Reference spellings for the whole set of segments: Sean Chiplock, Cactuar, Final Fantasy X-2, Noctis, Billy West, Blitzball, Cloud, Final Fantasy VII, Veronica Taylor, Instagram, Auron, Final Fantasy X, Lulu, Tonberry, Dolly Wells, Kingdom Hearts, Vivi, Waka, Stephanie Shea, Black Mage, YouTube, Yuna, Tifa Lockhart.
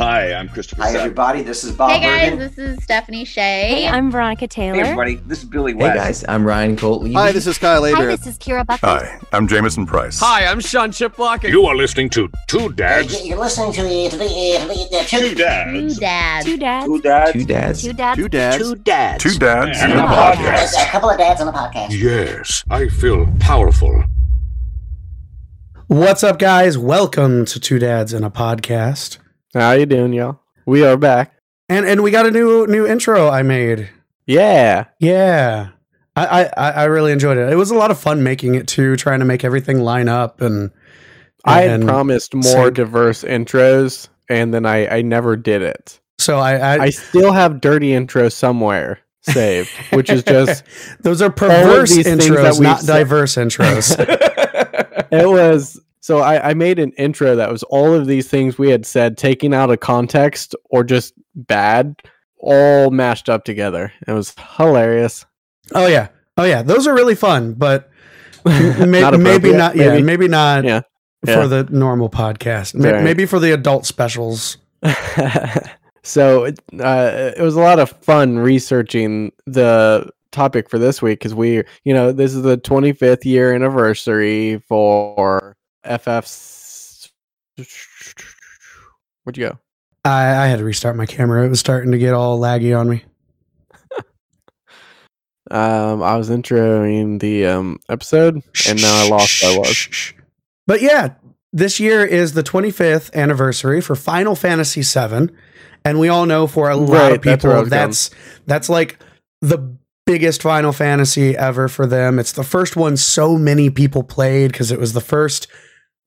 Hi, I'm Christopher. Hi, everybody. This is Bob. Hey, guys. Bergen. This is Stephanie Shea. Hey, I'm Veronica Taylor. Hey, everybody. This is Billy West. Hey, guys. I'm Ryan Colt. Hi, this is Kyle Labor. Hi, this is Kira Buckley. Hi, I'm Jameson Price. Hi, I'm Sean Chiplock. You are listening to Two Dads. You're listening to Two Dads. Two Dads. Two Dads. Two Dads. Two Dads. Two Dads. Two Dads. Two Dads. Two Dads in a Podcast. There's a couple of dads on the podcast. Yes, I feel powerful. What's up, guys? Welcome to Two Dads in a Podcast. How you doing, y'all? We are back, and we got a new intro I made. Yeah. I really enjoyed it. It was a lot of fun making it too, trying to make everything line up. And I had promised more diverse intros, and then I never did it. So I still have dirty intros somewhere saved, which is just those are perverse intros, not diverse intros. It was. So I made an intro that was all of these things we had said, taken out of context or just bad, all mashed up together. It was hilarious. Oh yeah, those are really fun, but maybe not for the normal podcast. Maybe for the adult specials. So it was a lot of fun researching the topic for this week because this is the 25th year anniversary for. FF's. Where'd you go? I had to restart my camera. It was starting to get all laggy on me. I was introing the episode, and now I lost what I was. But yeah, this year is the 25th anniversary for Final Fantasy VII, and we all know for a lot of people that's like the biggest Final Fantasy ever for them. It's the first one so many people played because it was the first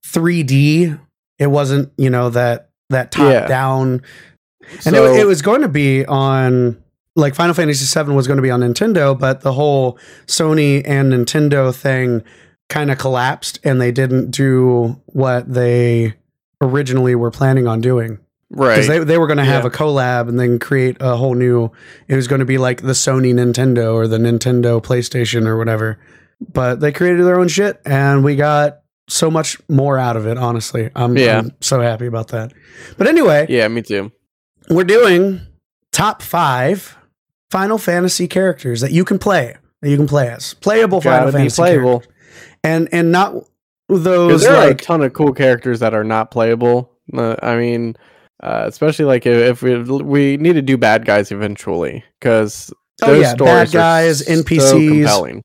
3D. It wasn't, that top down. And so, it was going to be on like Final Fantasy 7 was going to be on Nintendo, but the whole Sony and Nintendo thing kind of collapsed and they didn't do what they originally were planning on doing. Right. Because they were going to have a collab and then create a whole new, it was going to be like the Sony Nintendo or the Nintendo PlayStation or whatever. But they created their own shit and we got so much more out of it, honestly. I'm so happy about that. But anyway. Yeah, me too. We're doing top 5 Final Fantasy characters that you can play as. Playable Final Fantasy characters. And not those. There are a ton of cool characters that are not playable. Especially like if we need to do bad guys eventually because stories bad guys, are NPCs, so compelling.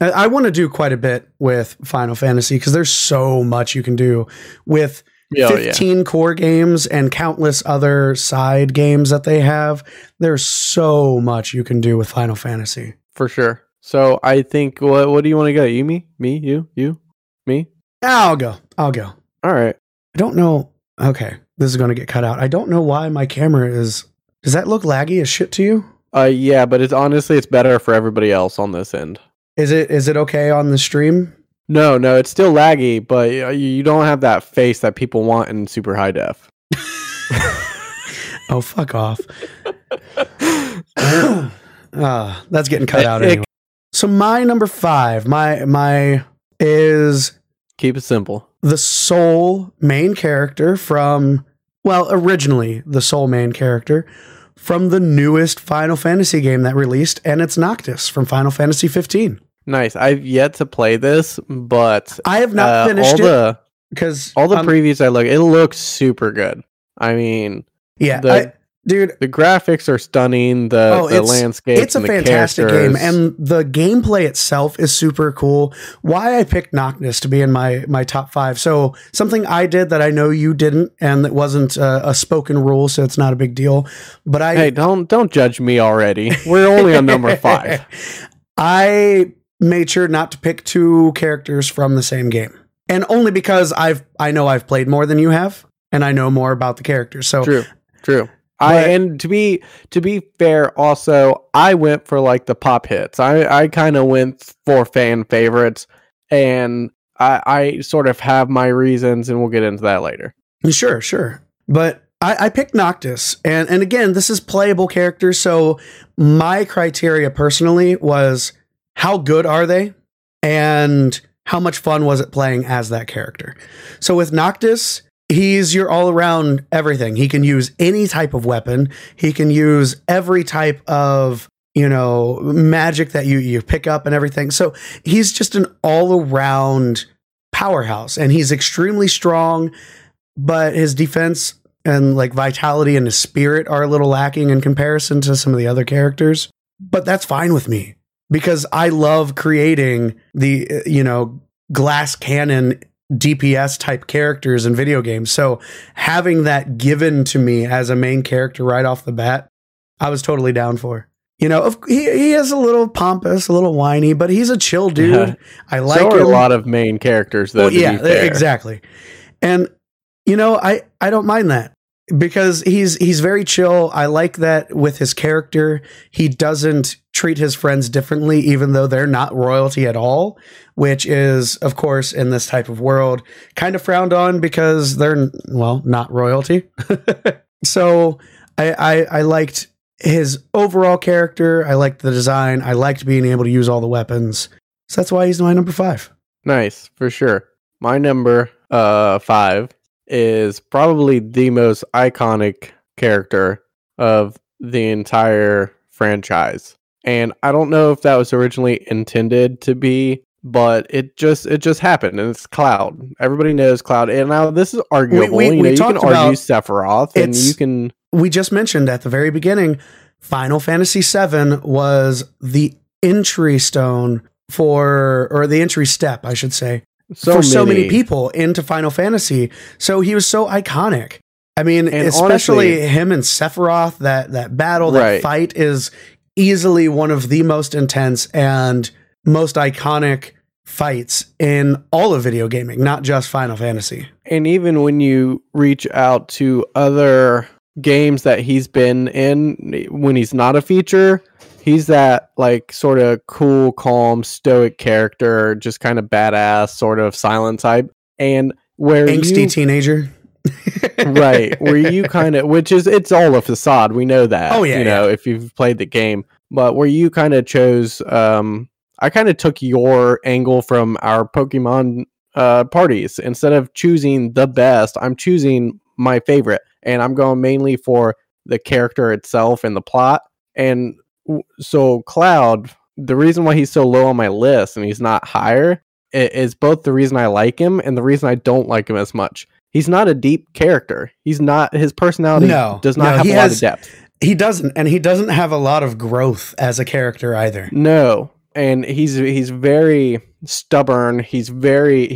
I want to do quite a bit with Final Fantasy because there's so much you can do with 15 core games and countless other side games that they have. There's so much you can do with Final Fantasy for sure. So I think what do you want to go? You me? I'll go. All right. I don't know. Okay, this is going to get cut out. I don't know why my camera is. Does that look laggy as shit to you? Yeah, but it's better for everybody else on this end. Is it okay on the stream? No, it's still laggy, but you don't have that face that people want in super high def. Oh, fuck off. That's getting cut out anyway. So my number 5, my is keep it simple. The sole main character from the newest Final Fantasy game that released, and it's Noctis from Final Fantasy 15. Nice. I've yet to play this, but I have not finished it because all the previews I look, it looks super good. I mean, yeah, the graphics are stunning. The landscape, it's a fantastic game, and the gameplay itself is super cool. Why I picked Noctis to be in my top 5. So something I did that I know you didn't, and it wasn't a spoken rule, so it's not a big deal. But hey, don't judge me already. We're only on number 5. I made sure not to pick 2 characters from the same game, and only because I know I've played more than you have, and I know more about the characters. So true. And to be fair, also I went for like the pop hits. I kind of went for fan favorites, and I sort of have my reasons, and we'll get into that later. Sure. But I picked Noctis, and again, this is playable characters. So my criteria personally was how good are they, and how much fun was it playing as that character. So with Noctis, He's your all-around everything. He can use any type of weapon. He can use every type of, you know, magic that you pick up and everything. So he's just an all-around powerhouse, and he's extremely strong, but his defense and like vitality and his spirit are a little lacking in comparison to some of the other characters. But that's fine with me because I love creating the, you know, glass cannon DPS type characters in video games. So having that given to me as a main character right off the bat, I was totally down for. You know, he is a little pompous, a little whiny, but he's a chill dude. Yeah. I like him. There are a lot of main characters, though. Well, yeah, exactly. And you know, I don't mind that because he's very chill. I like that with his character. He doesn't treat his friends differently, even though they're not royalty at all, which is, of course, in this type of world, kind of frowned on because they're, well, not royalty. So I liked his overall character. I liked the design. I liked being able to use all the weapons. So that's why he's my number 5. Nice, for sure. My number 5 is probably the most iconic character of the entire franchise. And I don't know if that was originally intended to be, but it just happened, and it's Cloud. Everybody knows Cloud. And now this is arguable. You know, you can argue Sephiroth, and you can... We just mentioned at the very beginning, Final Fantasy VII was the entry stone for, or the entry step, I should say, so many people into Final Fantasy. So he was so iconic. I mean, and especially honestly, him and Sephiroth, that battle, that fight is easily one of the most intense and most iconic fights in all of video gaming, not just Final Fantasy. And even when you reach out to other games that he's been in when he's not a feature, he's that like sort of cool, calm, stoic character, just kind of badass, sort of silent type. And where angsty teenager, right? Where you kind of, which is, it's all a facade. We know that. Oh yeah, know, if you've played the game, but where you kind of chose, I kind of took your angle from our Pokemon parties. Instead of choosing the best, I'm choosing my favorite, and I'm going mainly for the character itself and the plot. And so Cloud, the reason why he's so low on my list and he's not higher is both the reason I like him and the reason I don't like him as much. He's not a deep character. He's not, his personality does not have a lot of depth. He doesn't, and he doesn't have a lot of growth as a character either. No, and he's very stubborn. He's very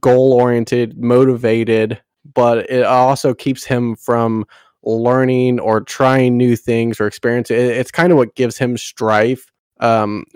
goal oriented, motivated, but it also keeps him from learning or trying new things or experience. It's kind of what gives him strife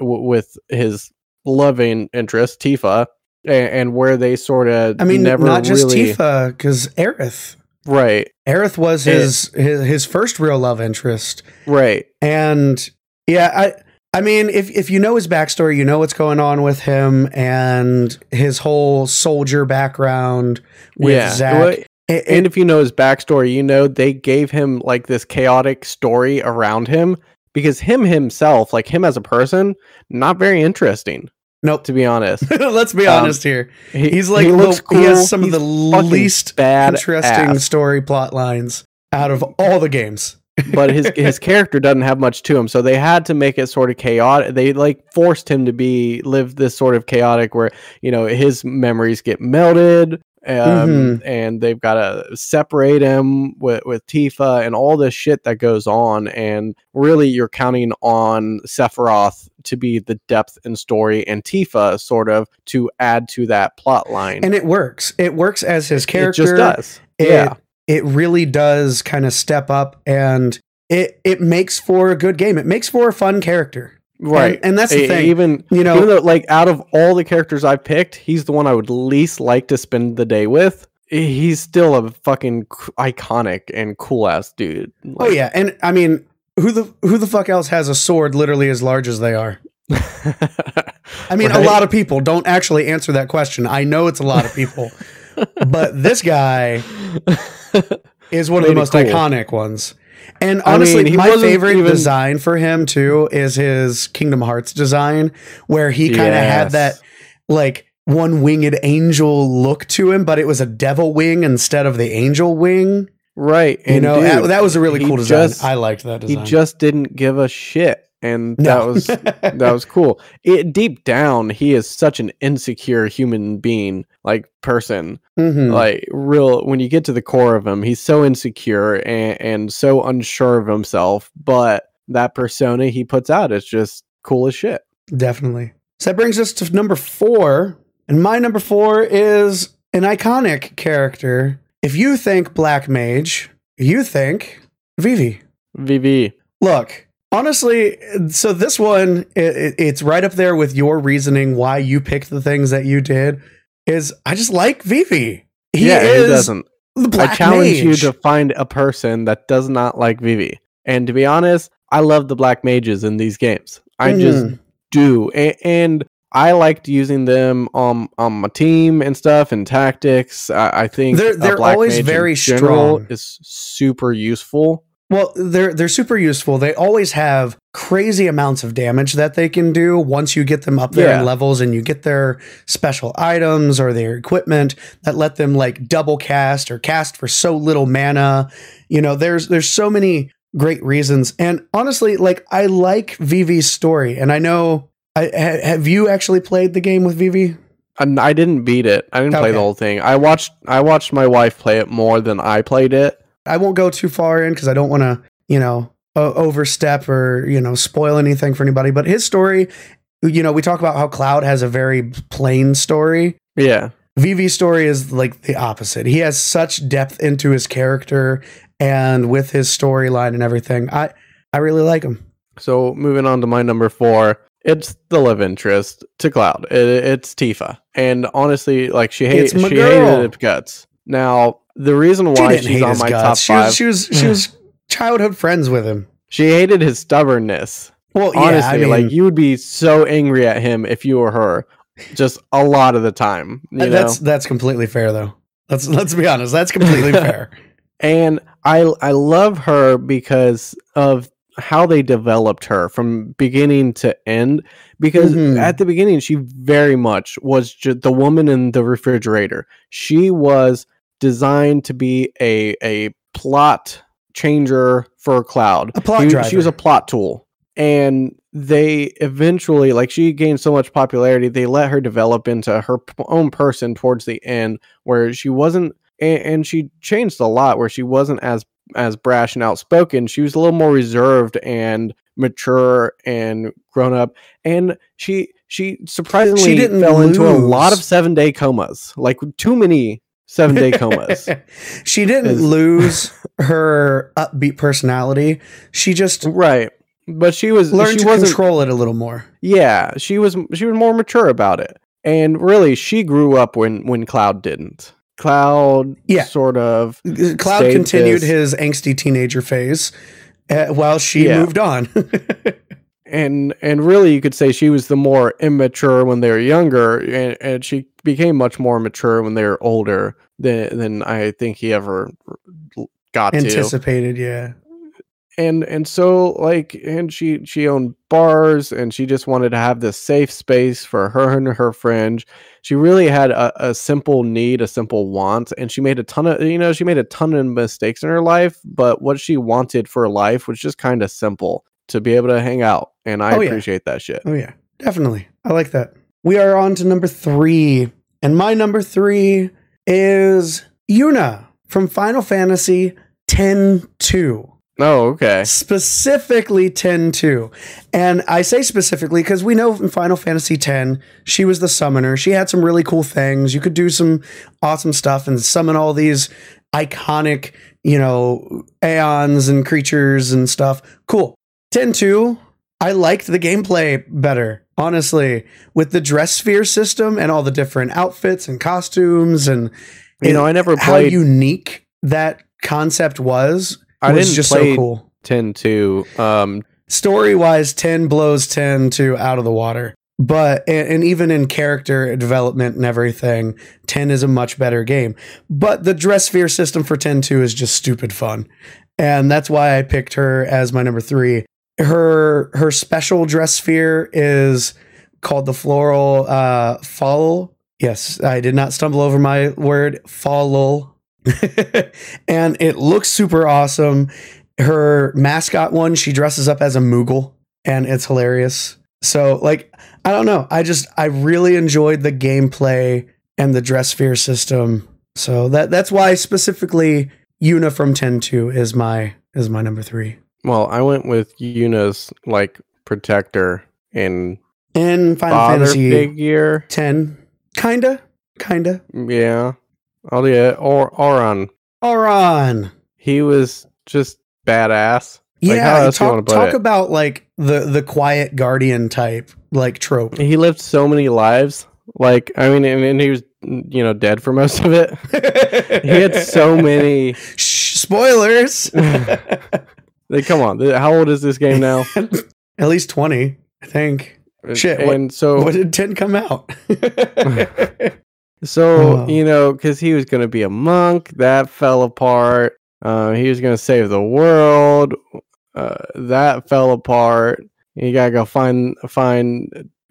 with his loving interest Tifa, and where they sort of, I mean, never not just really... Tifa, because Aerith, right? Aerith was his first real love interest, right? And yeah, I mean, if you know his backstory, you know what's going on with him and his whole soldier background with Zack. Well, and if you know his backstory, you know they gave him like this chaotic story around him because himself, like him as a person, not very interesting. Nope, to be honest. Let's be honest here. He's like, he looks cool. He has some of the least interesting story plot lines out of all the games. But his character doesn't have much to him, so they had to make it sort of chaotic. They like forced him to live this sort of chaotic where, you know, his memories get melted. And they've got to separate him with Tifa and all this shit that goes on. And really, you're counting on Sephiroth to be the depth in story and Tifa sort of to add to that plot line. And it works. It works as his character. It just does. It really does kind of step up, and it makes for a good game. It makes for a fun character. Right. And that's the thing. Even, you know, even though, like, out of all the characters I picked, he's the one I would least like to spend the day with. He's still a fucking iconic and cool ass dude. Like, oh yeah. And I mean, who the fuck else has a sword literally as large as they are? I mean, a lot of people don't actually answer that question. I know it's a lot of people, but this guy is one of the most iconic ones. And honestly, I mean, my favorite design for him too is his Kingdom Hearts design, where he kind of had that like one-winged angel look to him, but it was a devil wing instead of the angel wing. Right. You know, that was a really cool design. I liked that design. He just didn't give a shit. And that was cool. Deep down, he is such an insecure human being, like person, mm-hmm. like real. When you get to the core of him, he's so insecure and so unsure of himself. But that persona he puts out is just cool as shit. Definitely. So that brings us to number 4. And my number 4 is an iconic character. If you think Black Mage, you think Vivi. Vivi. Look. Honestly, so this one, it's right up there with your reasoning why you picked the things that you did, is I just like Vivi. He doesn't. The Black Mage. I challenge you to find a person that does not like Vivi. And to be honest, I love the Black Mages in these games. I just do. And I liked using them on my team and stuff and tactics. I think they're Black always Mage very strong. Is super useful. Well, they're super useful. They always have crazy amounts of damage that they can do once you get them up there in levels, and you get their special items or their equipment that let them like double cast or cast for so little mana. You know, there's so many great reasons. And honestly, like I like Vivi's story, and I know have you actually played the game with Vivi? I didn't beat it. I didn't play the whole thing. I watched my wife play it more than I played it. I won't go too far in because I don't want to, you know, overstep or, you know, spoil anything for anybody. But his story, you know, we talk about how Cloud has a very plain story. Yeah. Vivi's story is like the opposite. He has such depth into his character and with his storyline and everything. I really like him. So moving on to my number 4. It's the love interest to Cloud. It's Tifa. And honestly, like she hated his guts. Now, the reason why she's on my top 5... She was childhood friends with him. She hated his stubbornness. Well, honestly, yeah, I mean, like you would be so angry at him if you were her, just a lot of the time. You know? That's completely fair, though. Let's be honest, that's completely fair. And I love her because of how they developed her from beginning to end. Because at the beginning, she very much was just the woman in the refrigerator. She was designed to be a plot changer for Cloud. A plot driver. She was a plot tool. And they eventually, like, she gained so much popularity, they let her develop into her own person towards the end, where she wasn't, and she changed a lot, where she wasn't as brash and outspoken. She was a little more reserved and mature and grown up. And she surprisingly fell into a lot of 7-day comas. Like, too many 7-day comas. She didn't lose her upbeat personality. She just but she wasn't control it a little more. Yeah, she was more mature about it. And really, she grew up when Cloud didn't. Cloud sort of continued his angsty teenager phase while she moved on. And really, you could say she was the more immature when they were younger, and she became much more mature when they were older than I think he ever got anticipated. Yeah, and so like, and she owned bars, and she just wanted to have this safe space for her and her friends. She really had a simple need, a simple want, and she made a ton of mistakes in her life. But what she wanted for life was just kind of simple. To be able to hang out, and I appreciate that shit. Oh yeah, definitely. I like that. We are on to number 3, and my number 3 is Yuna from Final Fantasy X-2. Oh, okay. Specifically X-2, and I say specifically because we know in Final Fantasy X, she was the summoner. She had some really cool things. You could do some awesome stuff and summon all these iconic, you know, aeons and creatures and stuff. Cool. X-2, I liked the gameplay better, honestly, with the dress sphere system and all the different outfits and costumes, and you know, I never played. How unique that concept was. I was didn't just play so cool. X-2, story wise, 10 blows X-2 out of the water, but and even in character development and everything, 10 is a much better game. But the dress sphere system for X-2 is just stupid fun, and that's why I picked her as my number 3. Her special dress sphere is called the floral fall Yes, I did not stumble over my word, follow. And it looks super awesome. Her mascot one, she dresses up as a Moogle, and it's hilarious. So, like, I don't know. I really enjoyed the gameplay and the dress sphere system. So that's why specifically Yuna from 10-2 is my number 3. Well, I went with Yuna's like protector in Final Fantasy figure 10. Kinda. Yeah. Oh yeah. Auron. He was just badass. Like, yeah, talk about like the quiet guardian type like trope. He lived so many lives. Like, I mean, and he was, you know, dead for most of it. He had so many spoilers. Like, come on, how old is this game now? At least 20, I think. Shit. And what did 10 come out? So, you know, because he was going to be a monk, that fell apart. He was going to save the world. That fell apart. You got to go find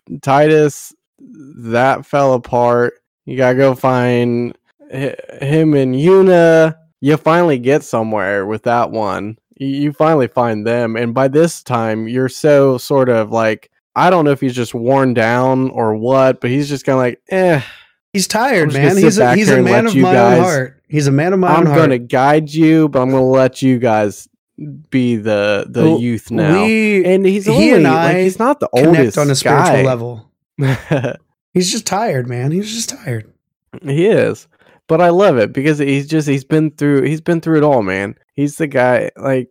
Tidus. That fell apart. You got to go find him and Yuna. You finally get somewhere with that one. You finally find them. And by this time, you're so sort of like, I don't know if he's just worn down or what, but he's just kind of like, He's tired, man. He's a man of my own heart. He's a man of my own heart. I'm going to guide you, but I'm going to let you guys be the youth now. And he's not the oldest on a spiritual level. He's just tired, man. He's just tired. He is. But I love it because he's been through it all, man. He's the guy. Like,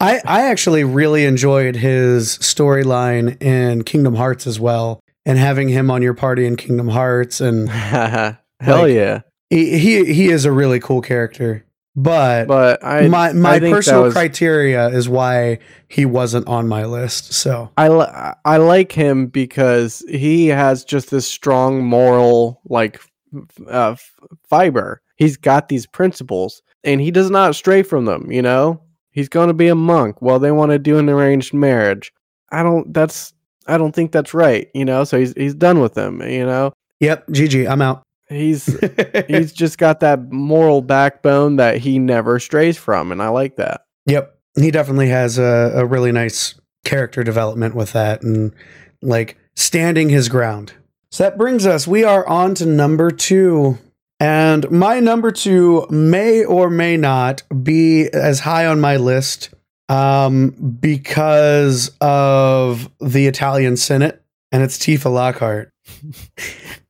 I actually really enjoyed his storyline in Kingdom Hearts as well, and having him on your party in Kingdom Hearts, and yeah, he is a really cool character. But my personal criteria is why he wasn't on my list. So I like him because he has just this strong moral like. Fiber. He's got these principles and he does not stray from them. You know, he's going to be a monk. Well, they want to do an arranged marriage. I don't think that's right. You know, so he's done with them, you know? Yep. GG. I'm out. He's just got that moral backbone that he never strays from. And I like that. Yep. He definitely has a really nice character development with that and like standing his ground. So that brings us, we are on to number 2. And my number 2 may or may not be as high on my list because of the Italian Senate, and it's Tifa Lockhart.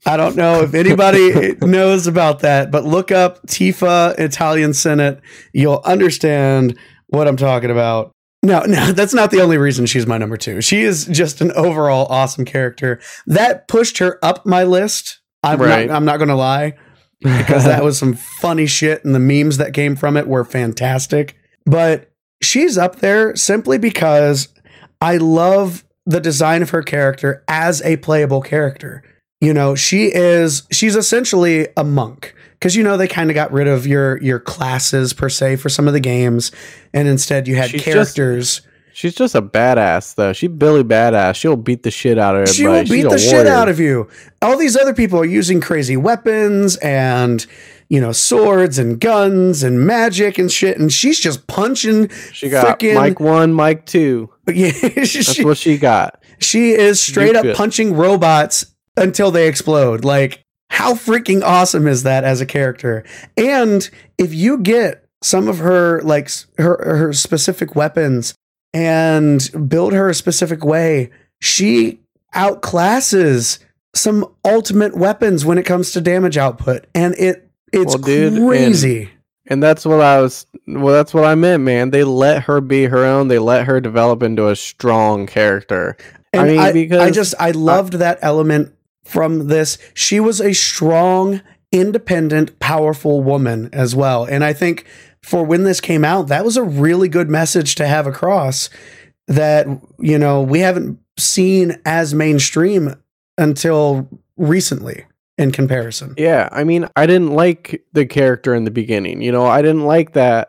I don't know if anybody knows about that, but look up Tifa Italian Senate. You'll understand what I'm talking about. No, that's not the only reason she's my number 2. She is just an overall awesome character that pushed her up my list. I'm not going to lie, because that was some funny shit, and the memes that came from it were fantastic. But she's up there simply because I love the design of her character as a playable character. You know, she's essentially a monk. Because, you know, they kind of got rid of your classes, per se, for some of the games. And instead you had characters. She's just a badass, though. She's Billy Badass. She'll beat the shit out of everybody. She will beat the shit out of you. All these other people are using crazy weapons and, you know, swords and guns and magic and shit. And she's just punching. She got Mike 1, Mike 2. Yeah, that's what she got. She is straight up punching robots until they explode. Like, how freaking awesome is that as a character? And if you get some of her, like her specific weapons and build her a specific way, she outclasses some ultimate weapons when it comes to damage output. And it's crazy. And that's what that's what I meant, man. They let her be her own. They let her develop into a strong character. And I mean, I loved that element from this. She was a strong, independent, powerful woman as well. And I think for when this came out, that was a really good message to have across that, you know, we haven't seen as mainstream until recently in comparison. Yeah. I mean, I didn't like the character in the beginning. You know, I didn't like that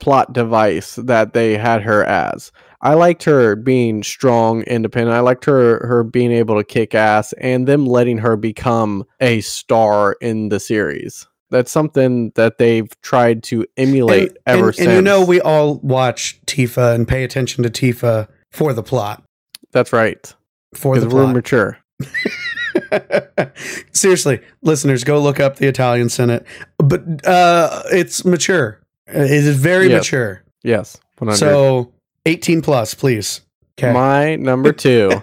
plot device that they had her as. I liked her being strong, independent. I liked her being able to kick ass and them letting her become a star in the series. That's something that they've tried to emulate ever since. And you know, we all watch Tifa and pay attention to Tifa for the plot. That's right. For the plot. We're mature. Seriously, listeners, go look up the Italian Senate. But it's mature. It is very mature. Yes. 100. So 18 plus, please. Okay. My number 2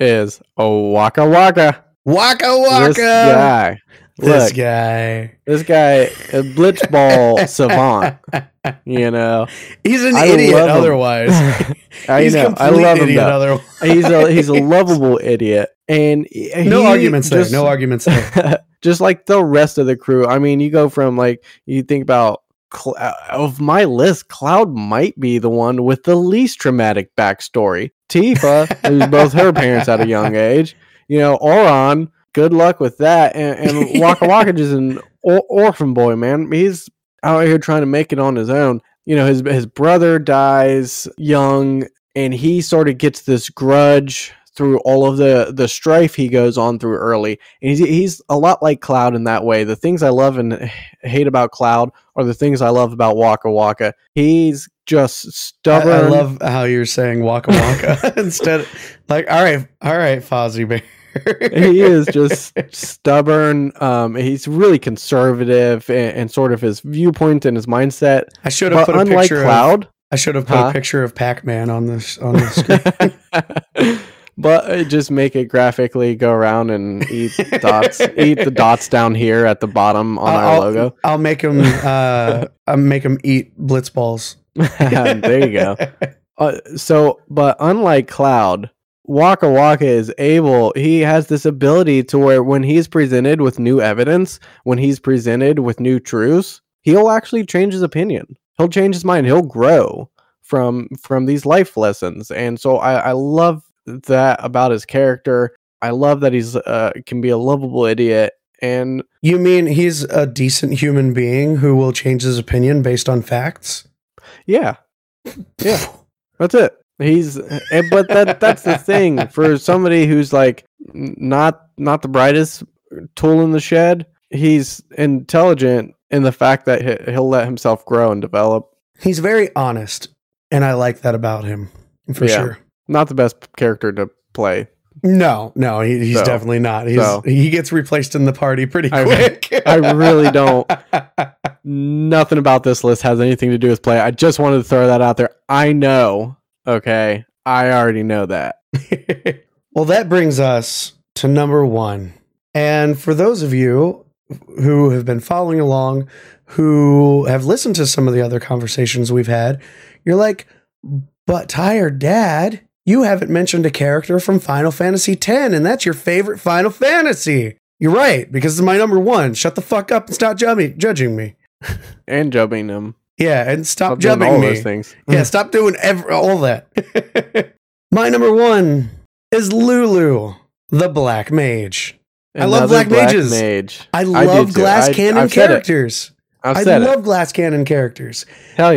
is Waka Waka. Waka Waka. This guy. This guy, a blitzball savant. You know, he's an idiot otherwise. I love him. He's a lovable idiot, and no arguments there. Just like the rest of the crew. I mean, you go from you think about of my list, Cloud might be the one with the least traumatic backstory. Tifa, who's both her parents at a young age. You know, Auron. Good luck with that. And Waka Waka is an orphan boy, man. He's out here trying to make it on his own. You know, his brother dies young, and he sort of gets this grudge through all of the strife he goes on through early. And he's a lot like Cloud in that way. The things I love and hate about Cloud are the things I love about Waka Waka. He's just stubborn. I love how you're saying Waka Waka instead of, all right, Fozzie Bear. He is just stubborn. He's really conservative and sort of his viewpoint and his mindset. I should have put a picture of Pac-Man on the screen. But just make it graphically go around and eat the dots down here at the bottom on our logo. I'll make him eat blitz balls. There you go. But unlike Cloud, Waka Waka he has this ability to where when he's presented with new evidence, when he's presented with new truths, he'll actually change his opinion. He'll change his mind. He'll grow from these life lessons. And so I love that about his character. I love that he's can be a lovable idiot. And you mean he's a decent human being who will change his opinion based on facts? Yeah. Yeah. That's it. But that's the thing for somebody who's not the brightest tool in the shed. He's intelligent in the fact that he'll let himself grow and develop. He's very honest, and I like that about him for sure. Not the best character to play. No, he's definitely not. He gets replaced in the party pretty quick. I really don't. Nothing about this list has anything to do with play. I just wanted to throw that out there. I know. Okay, I already know that. Well, that brings us to number 1. And for those of you who have been following along, who have listened to some of the other conversations we've had, you're like, but tired dad, you haven't mentioned a character from Final Fantasy X, and that's your favorite Final Fantasy. You're right, because it's my number 1. Shut the fuck up and stop judging me. And jubbing him. Yeah, and stop jumping me. All those things. Yeah, stop doing all that. My number 1 is Lulu, the Black Mage. Another I love Black Mages. Mage. I love glass cannon characters. Hell yeah.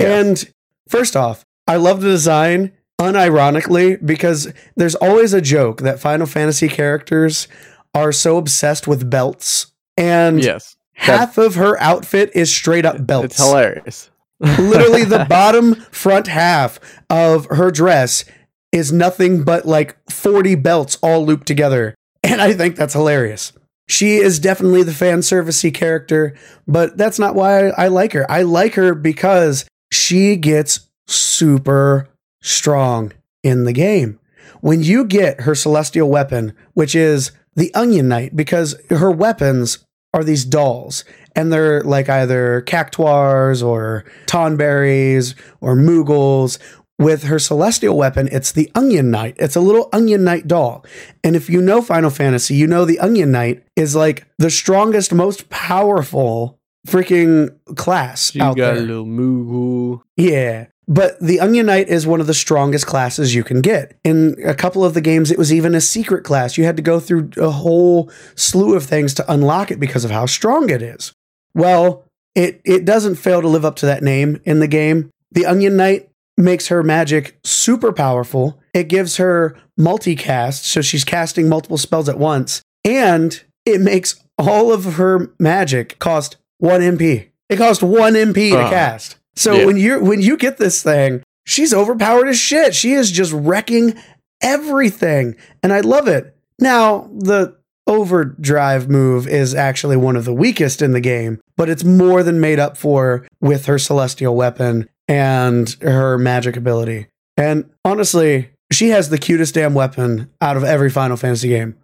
And first off, I love the design, unironically, because there's always a joke that Final Fantasy characters are so obsessed with belts. And half of her outfit is straight up belts. It's hilarious. Literally the bottom front half of her dress is nothing but 40 belts all looped together. And I think that's hilarious. She is definitely the fan servicey character, but that's not why I like her. I like her because she gets super strong in the game. When you get her celestial weapon, which is the Onion Knight, because her weapons are these dolls, and they're either Cactuars or Tonberries or Moogles. With her celestial weapon, it's the Onion Knight. It's a little Onion Knight doll. And if you know Final Fantasy, you know the Onion Knight is the strongest, most powerful freaking class out there. You got a little Moogle. Yeah. But the Onion Knight is one of the strongest classes you can get. In a couple of the games, it was even a secret class. You had to go through a whole slew of things to unlock it because of how strong it is. Well, it doesn't fail to live up to that name in the game. The Onion Knight makes her magic super powerful. It gives her multicast, so she's casting multiple spells at once, and it makes all of her magic cost 1 MP. It cost 1 MP to cast. So when you get this thing, she's overpowered as shit. She is just wrecking everything, and I love it. Now, the overdrive move is actually one of the weakest in the game, but it's more than made up for with her celestial weapon and her magic ability. And honestly, she has the cutest damn weapon out of every Final Fantasy game.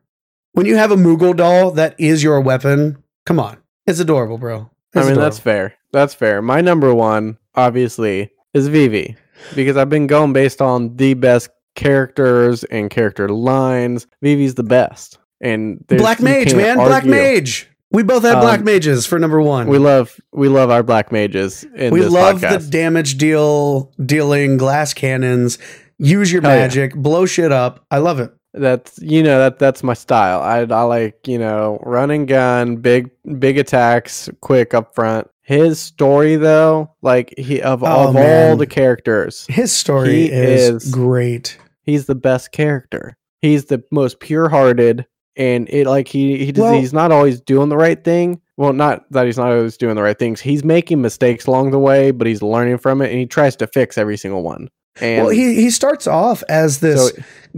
When you have a Moogle doll that is your weapon, come on. It's adorable, bro. It's adorable. That's fair. That's fair. My number one, obviously, is Vivi, because I've been going based on the best characters and character lines. Vivi's the best. And Black Mage, man, argue. Black Mage. We both have Black Mages for number one. We love our Black Mages. We love this podcast. The damage dealing glass cannons. Use your magic, blow shit up. I love it. That's my style. I like, run and gun, big attacks, quick up front. His story though, like all the characters, his story is great. He's the best character. He's the most pure-hearted, and he's not always doing the right thing. Well, not that he's not always doing the right things. He's making mistakes along the way, but he's learning from it, and he tries to fix every single one. And he starts off as this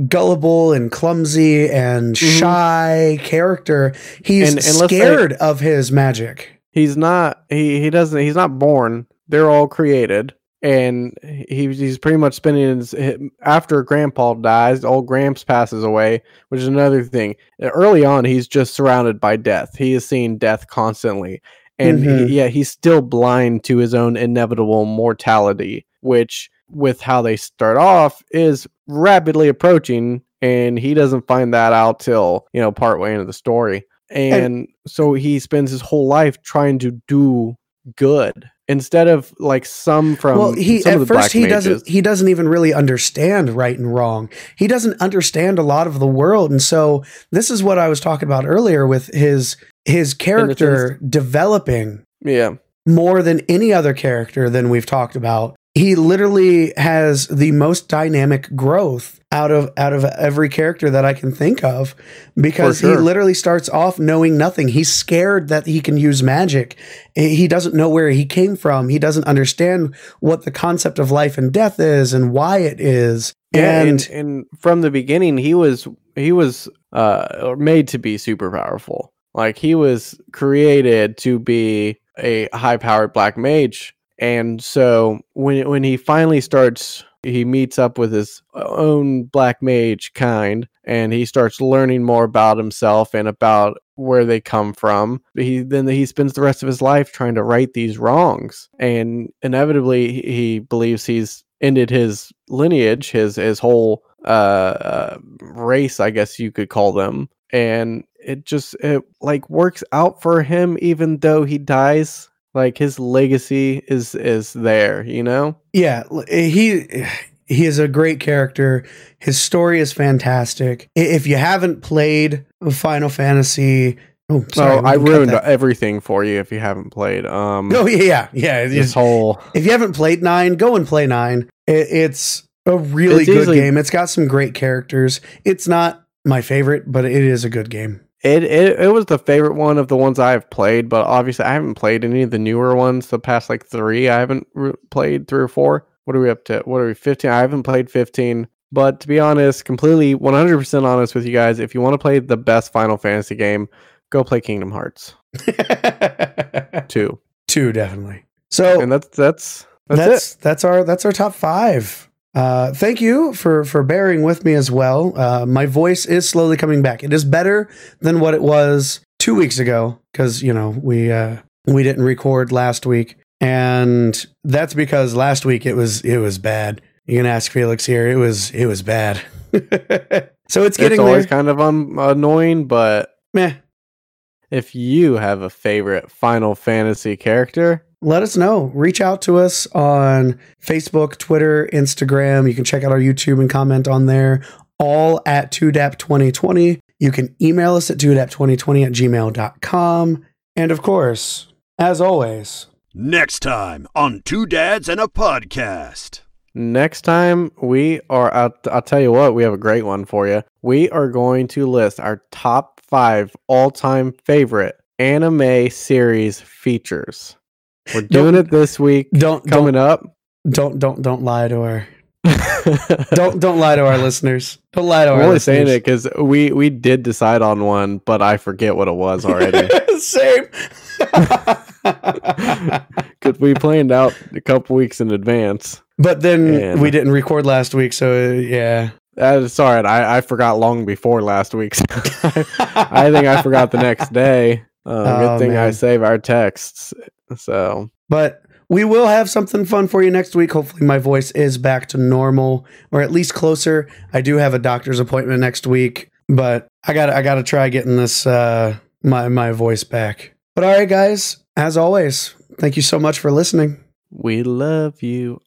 gullible and clumsy and shy character. He's scared of his magic. He's not. He's not born. They're all created. And he's pretty much spending after Grandpa dies, old Gramps passes away, which is another thing. Early on, he's just surrounded by death. He is seeing death constantly. And he's still blind to his own inevitable mortality, which with how they start off is rapidly approaching. And he doesn't find that out till, partway into the story. And so he spends his whole life trying to do good. Instead of he doesn't even really understand right and wrong. He doesn't understand a lot of the world, and so this is what I was talking about earlier with his character developing more than any other character than we've talked about. He literally has the most dynamic growth out of every character that I can think of, because he literally starts off knowing nothing. He's scared that he can use magic. He doesn't know where he came from. He doesn't understand what the concept of life and death is and why it is. And from the beginning, he was made to be super powerful. Like, he was created to be a high-powered Black Mage. And so when he finally starts, he meets up with his own Black Mage kind, and he starts learning more about himself and about where they come from. He spends the rest of his life trying to right these wrongs. And inevitably, he believes he's ended his lineage, his whole race, I guess you could call them. And it works out for him, even though he dies. Like, his legacy is there, Yeah, he is a great character. His story is fantastic. If you haven't played Final Fantasy... Oh, sorry, I ruined everything for you if you haven't played. If you haven't played 9, go and play 9. It's a really good game. It's got some great characters. It's not my favorite, but it is a good game. It was the favorite one of the ones I've played, but obviously I haven't played any of the newer ones. The past 3, I haven't played 3 or 4. What are we up to? What are we, 15? I haven't played 15. But to be honest, completely 100% honest with you guys, if you want to play the best Final Fantasy game, go play Kingdom Hearts 2. 2 definitely. So, and that's it. That's our top 5. Thank you for bearing with me as well. My voice is slowly coming back. It is better than what it was 2 weeks ago, because, we didn't record last week. And that's because last week it was bad. You can ask Felix here. It was bad. So it's getting there. It's always kind of annoying, but meh. If you have a favorite Final Fantasy character, let us know. Reach out to us on Facebook, Twitter, Instagram. You can check out our YouTube and comment on there, all at 2DAP2020. You can email us at 2DAP2020@gmail.com. And of course, as always, next time on Two Dads and a Podcast. Next time we are out, I'll tell you what, we have a great one for you. We are going to list our top 5 all-time favorite anime series features. We're doing it this week. Coming up. Don't lie to her. don't lie to our listeners. Don't lie to our listeners. I'm only saying it because we did decide on one, but I forget what it was already. Same. Because we planned out a couple weeks in advance. But then we didn't record last week, so yeah. It's all right. I forgot long before last week. So I think I forgot the next day. Good thing I save our texts. So, but we will have something fun for you next week. Hopefully my voice is back to normal, or at least closer. I do have a doctor's appointment next week, but I gotta try getting this my voice back. But all right, guys, as always, thank you so much for listening. We love you